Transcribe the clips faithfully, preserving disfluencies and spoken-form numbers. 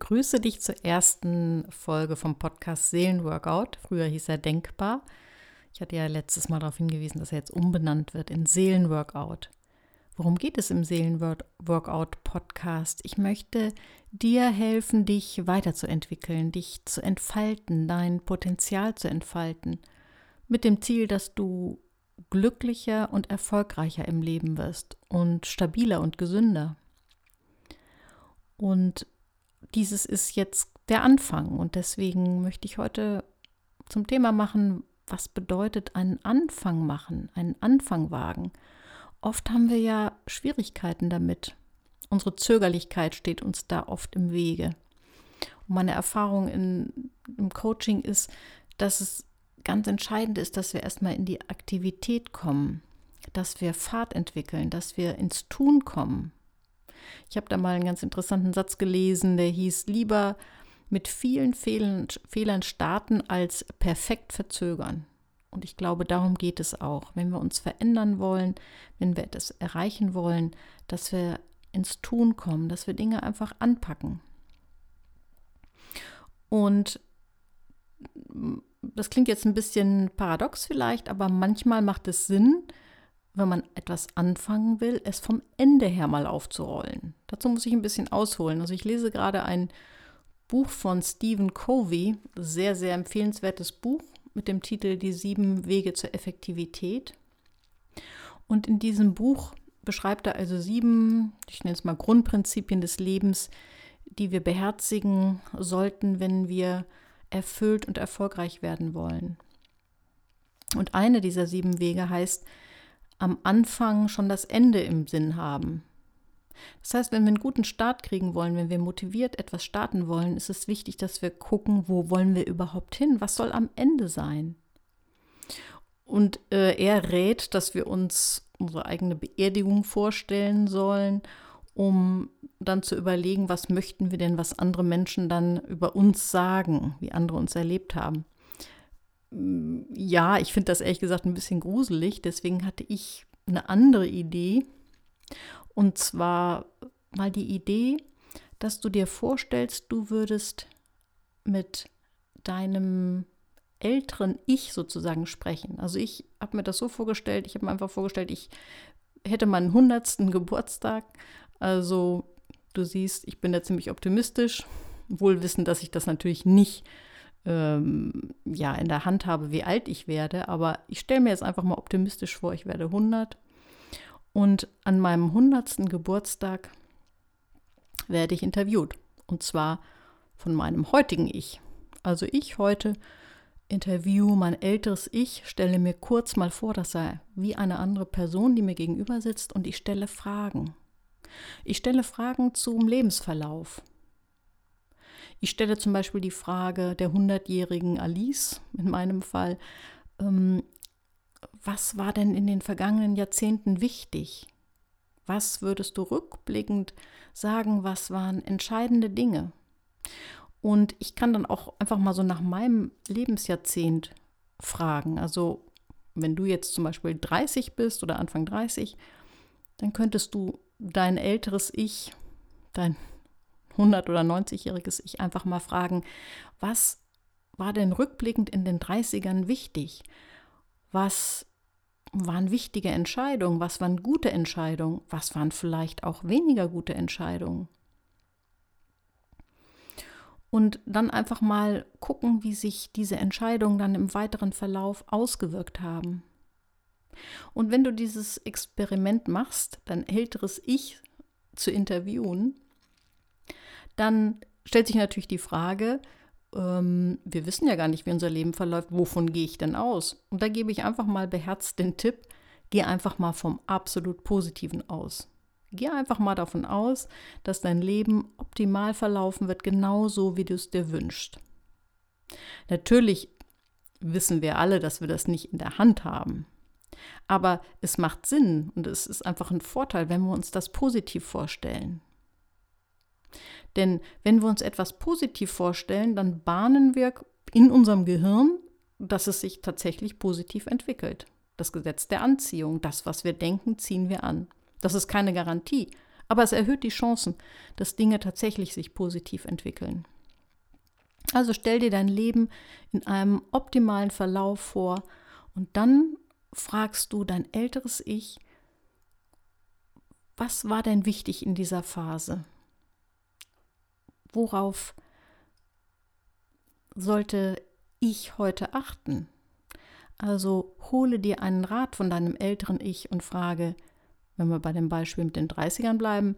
begrüße dich zur ersten Folge vom Podcast Seelenworkout. Früher hieß er Denkbar. Ich hatte ja letztes Mal darauf hingewiesen, dass er jetzt umbenannt wird in Seelenworkout. Worum geht es im Seelenworkout-Podcast? Ich möchte dir helfen, dich weiterzuentwickeln, dich zu entfalten, dein Potenzial zu entfalten. Mit dem Ziel, dass du glücklicher und erfolgreicher im Leben wirst und stabiler und gesünder. Und dieses ist jetzt der Anfang und deswegen möchte ich heute zum Thema machen, was bedeutet einen Anfang machen, einen Anfang wagen. Oft haben wir ja Schwierigkeiten damit. Unsere Zögerlichkeit steht uns da oft im Wege. Und meine Erfahrung in, im Coaching ist, dass es ganz entscheidend ist, dass wir erstmal in die Aktivität kommen, dass wir Fahrt entwickeln, dass wir ins Tun kommen. Ich habe da mal einen ganz interessanten Satz gelesen, der hieß: lieber mit vielen Fehlern, Fehlern starten, als perfekt verzögern. Und ich glaube, darum geht es auch. Wenn wir uns verändern wollen, wenn wir etwas erreichen wollen, dass wir ins Tun kommen, dass wir Dinge einfach anpacken. Und das klingt jetzt ein bisschen paradox vielleicht, aber manchmal macht es Sinn, wenn man etwas anfangen will, es vom Ende her mal aufzurollen. Dazu muss ich ein bisschen ausholen. Also ich lese gerade ein Buch von Stephen Covey, sehr, sehr empfehlenswertes Buch mit dem Titel Die sieben Wege zur Effektivität. Und in diesem Buch beschreibt er also sieben, ich nenne es mal Grundprinzipien des Lebens, die wir beherzigen sollten, wenn wir erfüllt und erfolgreich werden wollen. Und eine dieser sieben Wege heißt, am Anfang schon das Ende im Sinn haben. Das heißt, wenn wir einen guten Start kriegen wollen, wenn wir motiviert etwas starten wollen, ist es wichtig, dass wir gucken, wo wollen wir überhaupt hin? Was soll am Ende sein? Und äh, er rät, dass wir uns unsere eigene Beerdigung vorstellen sollen, um dann zu überlegen, was möchten wir denn, was andere Menschen dann über uns sagen, wie andere uns erlebt haben. Ja, ich finde das ehrlich gesagt ein bisschen gruselig, deswegen hatte ich eine andere Idee. Und zwar mal die Idee, dass du dir vorstellst, du würdest mit deinem älteren Ich sozusagen sprechen. Also ich habe mir das so vorgestellt, ich habe mir einfach vorgestellt, ich hätte meinen hundertsten Geburtstag. Also du siehst, ich bin da ziemlich optimistisch, wohl wissend, dass ich das natürlich nicht ähm, ja, in der Hand habe, wie alt ich werde. Aber ich stelle mir jetzt einfach mal optimistisch vor, ich werde hundert. Und an meinem hundertsten Geburtstag werde ich interviewt. Und zwar von meinem heutigen Ich. Also ich heute interviewe mein älteres Ich, stelle mir kurz mal vor, das sei wie eine andere Person, die mir gegenüber sitzt, und ich stelle Fragen. Ich stelle Fragen zum Lebensverlauf. Ich stelle zum Beispiel die Frage der hundertjährigen Alice, in meinem Fall, ähm, was war denn in den vergangenen Jahrzehnten wichtig? Was würdest du rückblickend sagen, was waren entscheidende Dinge? Und ich kann dann auch einfach mal so nach meinem Lebensjahrzehnt fragen. Also wenn du jetzt zum Beispiel dreißig bist oder Anfang dreißig, dann könntest du dein älteres Ich, dein hundert- oder neunzigjähriges Ich einfach mal fragen, was war denn rückblickend in den dreißigern wichtig? Was waren wichtige Entscheidungen? Was waren gute Entscheidungen? Was waren vielleicht auch weniger gute Entscheidungen? Und dann einfach mal gucken, wie sich diese Entscheidungen dann im weiteren Verlauf ausgewirkt haben. Und wenn du dieses Experiment machst, dein älteres Ich zu interviewen, dann stellt sich natürlich die Frage, ähm, wir wissen ja gar nicht, wie unser Leben verläuft, wovon gehe ich denn aus? Und da gebe ich einfach mal beherzt den Tipp, geh einfach mal vom absolut Positiven aus. Geh einfach mal davon aus, dass dein Leben optimal verlaufen wird, genauso wie du es dir wünschst. Natürlich wissen wir alle, dass wir das nicht in der Hand haben. Aber es macht Sinn und es ist einfach ein Vorteil, wenn wir uns das positiv vorstellen. Denn wenn wir uns etwas positiv vorstellen, dann bahnen wir in unserem Gehirn, dass es sich tatsächlich positiv entwickelt. Das Gesetz der Anziehung, das, was wir denken, ziehen wir an. Das ist keine Garantie, Aber es erhöht die Chancen, dass Dinge tatsächlich sich positiv entwickeln. Also stell dir dein Leben in einem optimalen Verlauf vor und dann fragst du dein älteres Ich, was war denn wichtig in dieser Phase? Worauf sollte ich heute achten? Also hole dir einen Rat von deinem älteren Ich und frage, wenn wir bei dem Beispiel mit den dreißigern bleiben,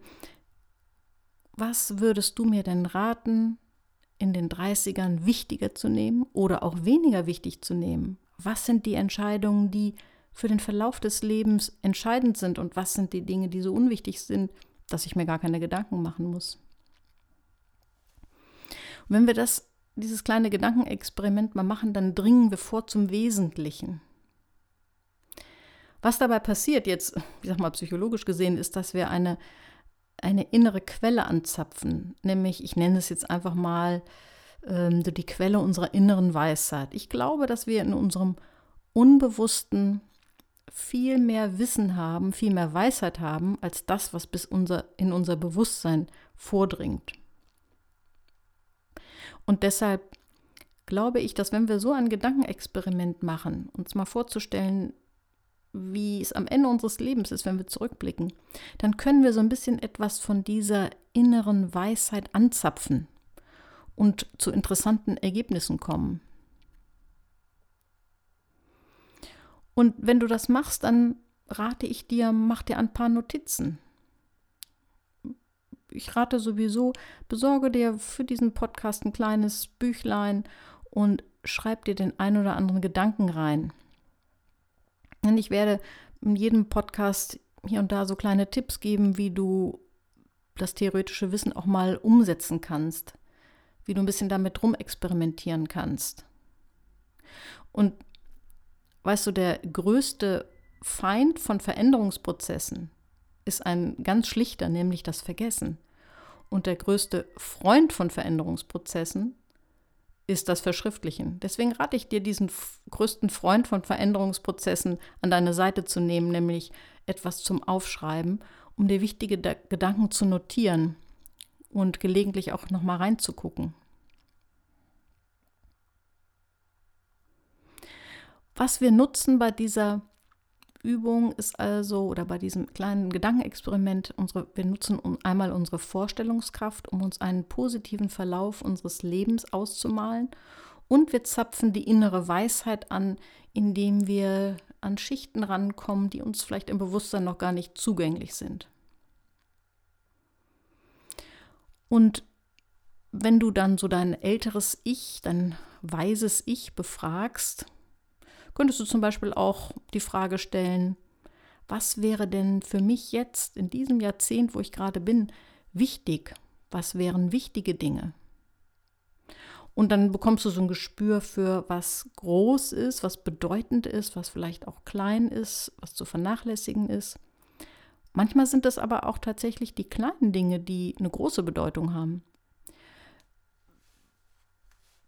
was würdest du mir denn raten, in den dreißigern wichtiger zu nehmen oder auch weniger wichtig zu nehmen? Was sind die Entscheidungen, die für den Verlauf des Lebens entscheidend sind und was sind die Dinge, die so unwichtig sind, dass ich mir gar keine Gedanken machen muss? Und wenn wir das, dieses kleine Gedankenexperiment mal machen, dann dringen wir vor zum Wesentlichen. Was dabei passiert jetzt, ich sag mal psychologisch gesehen, ist, dass wir eine, eine innere Quelle anzapfen. Nämlich, ich nenne es jetzt einfach mal ähm, die Quelle unserer inneren Weisheit. Ich glaube, dass wir in unserem Unbewussten viel mehr Wissen haben, viel mehr Weisheit haben, als das, was bis unser, in unser Bewusstsein vordringt. Und deshalb glaube ich, dass wenn wir so ein Gedankenexperiment machen, uns mal vorzustellen, wie es am Ende unseres Lebens ist, wenn wir zurückblicken, dann können wir so ein bisschen etwas von dieser inneren Weisheit anzapfen und zu interessanten Ergebnissen kommen. Und wenn du das machst, dann rate ich dir, mach dir ein paar Notizen. Ich rate sowieso, besorge dir für diesen Podcast ein kleines Büchlein und schreib dir den ein oder anderen Gedanken rein. Denn ich werde in jedem Podcast hier und da so kleine Tipps geben, wie du das theoretische Wissen auch mal umsetzen kannst, wie du ein bisschen damit rumexperimentieren kannst. Und weißt du, der größte Feind von Veränderungsprozessen ist ein ganz schlichter, nämlich das Vergessen. Und der größte Freund von Veränderungsprozessen ist das Verschriftlichen. Deswegen rate ich dir, diesen f- größten Freund von Veränderungsprozessen an deine Seite zu nehmen, nämlich etwas zum Aufschreiben, um dir wichtige da- Gedanken zu notieren und gelegentlich auch nochmal reinzugucken. Was wir nutzen bei dieser Übung ist also, oder bei diesem kleinen Gedankenexperiment, unsere, wir nutzen einmal unsere Vorstellungskraft, um uns einen positiven Verlauf unseres Lebens auszumalen, und wir zapfen die innere Weisheit an, indem wir an Schichten rankommen, die uns vielleicht im Bewusstsein noch gar nicht zugänglich sind. Und wenn du dann so dein älteres Ich, dein weises Ich befragst, könntest du zum Beispiel auch die Frage stellen, was wäre denn für mich jetzt in diesem Jahrzehnt, wo ich gerade bin, wichtig? Was wären wichtige Dinge? Und dann bekommst du so ein Gespür für, was groß ist, was bedeutend ist, was vielleicht auch klein ist, was zu vernachlässigen ist. Manchmal sind das aber auch tatsächlich die kleinen Dinge, die eine große Bedeutung haben.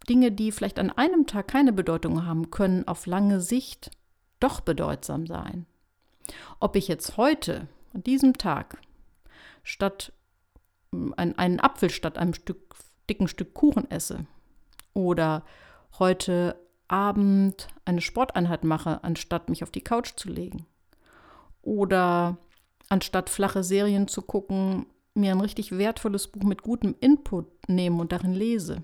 Dinge, die vielleicht an einem Tag keine Bedeutung haben, können auf lange Sicht doch bedeutsam sein. Ob ich jetzt heute, an diesem Tag, statt ein, einen Apfel statt einem Stück, dicken Stück Kuchen esse oder heute Abend eine Sporteinheit mache, anstatt mich auf die Couch zu legen oder anstatt flache Serien zu gucken, mir ein richtig wertvolles Buch mit gutem Input nehme und darin lese.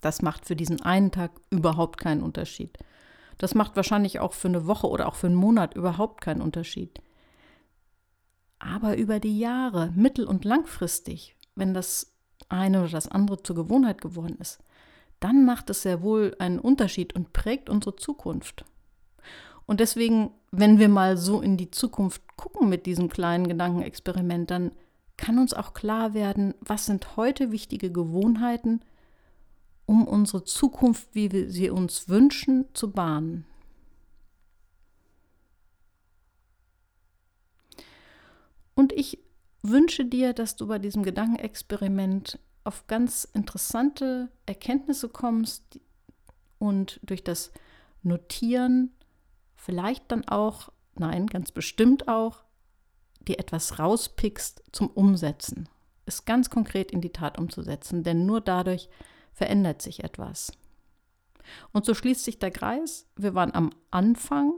Das macht für diesen einen Tag überhaupt keinen Unterschied. Das macht wahrscheinlich auch für eine Woche oder auch für einen Monat überhaupt keinen Unterschied. Aber über die Jahre, mittel- und langfristig, wenn das eine oder das andere zur Gewohnheit geworden ist, dann macht es sehr wohl einen Unterschied und prägt unsere Zukunft. Und deswegen, wenn wir mal so in die Zukunft gucken mit diesem kleinen Gedankenexperiment, dann kann uns auch klar werden, was sind heute wichtige Gewohnheiten, um unsere Zukunft, wie wir sie uns wünschen, zu bahnen. Und ich wünsche dir, dass du bei diesem Gedankenexperiment auf ganz interessante Erkenntnisse kommst und durch das Notieren vielleicht dann auch, nein, ganz bestimmt auch, dir etwas rauspickst zum Umsetzen, es ganz konkret in die Tat umzusetzen, denn nur dadurch verändert sich etwas. Und so schließt sich der Kreis. Wir waren am Anfang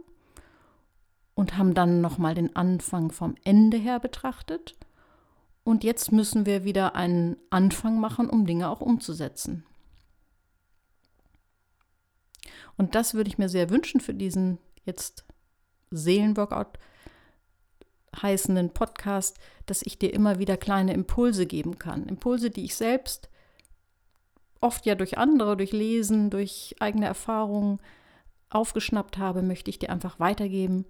und haben dann nochmal den Anfang vom Ende her betrachtet. Und jetzt müssen wir wieder einen Anfang machen, um Dinge auch umzusetzen. Und das würde ich mir sehr wünschen für diesen jetzt Seelenworkout heißenden Podcast, dass ich dir immer wieder kleine Impulse geben kann. Impulse, die ich selbst oft ja durch andere, durch Lesen, durch eigene Erfahrungen aufgeschnappt habe, möchte ich dir einfach weitergeben,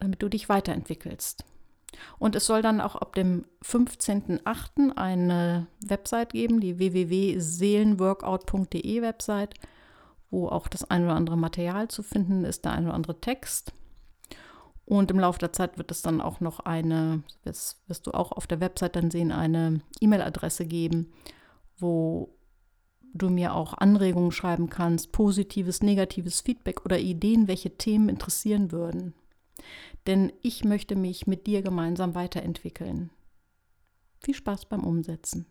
damit du dich weiterentwickelst. Und es soll dann auch ab dem fünfzehnten achten eine Website geben, die w w w punkt seelenworkout punkt d e Website, wo auch das ein oder andere Material zu finden ist, der ein oder andere Text. Und im Laufe der Zeit wird es dann auch noch eine, das wirst du auch auf der Website dann sehen, eine E-Mail-Adresse geben, wo du mir auch Anregungen schreiben kannst, positives, negatives Feedback oder Ideen, welche Themen interessieren würden. Denn ich möchte mich mit dir gemeinsam weiterentwickeln. Viel Spaß beim Umsetzen.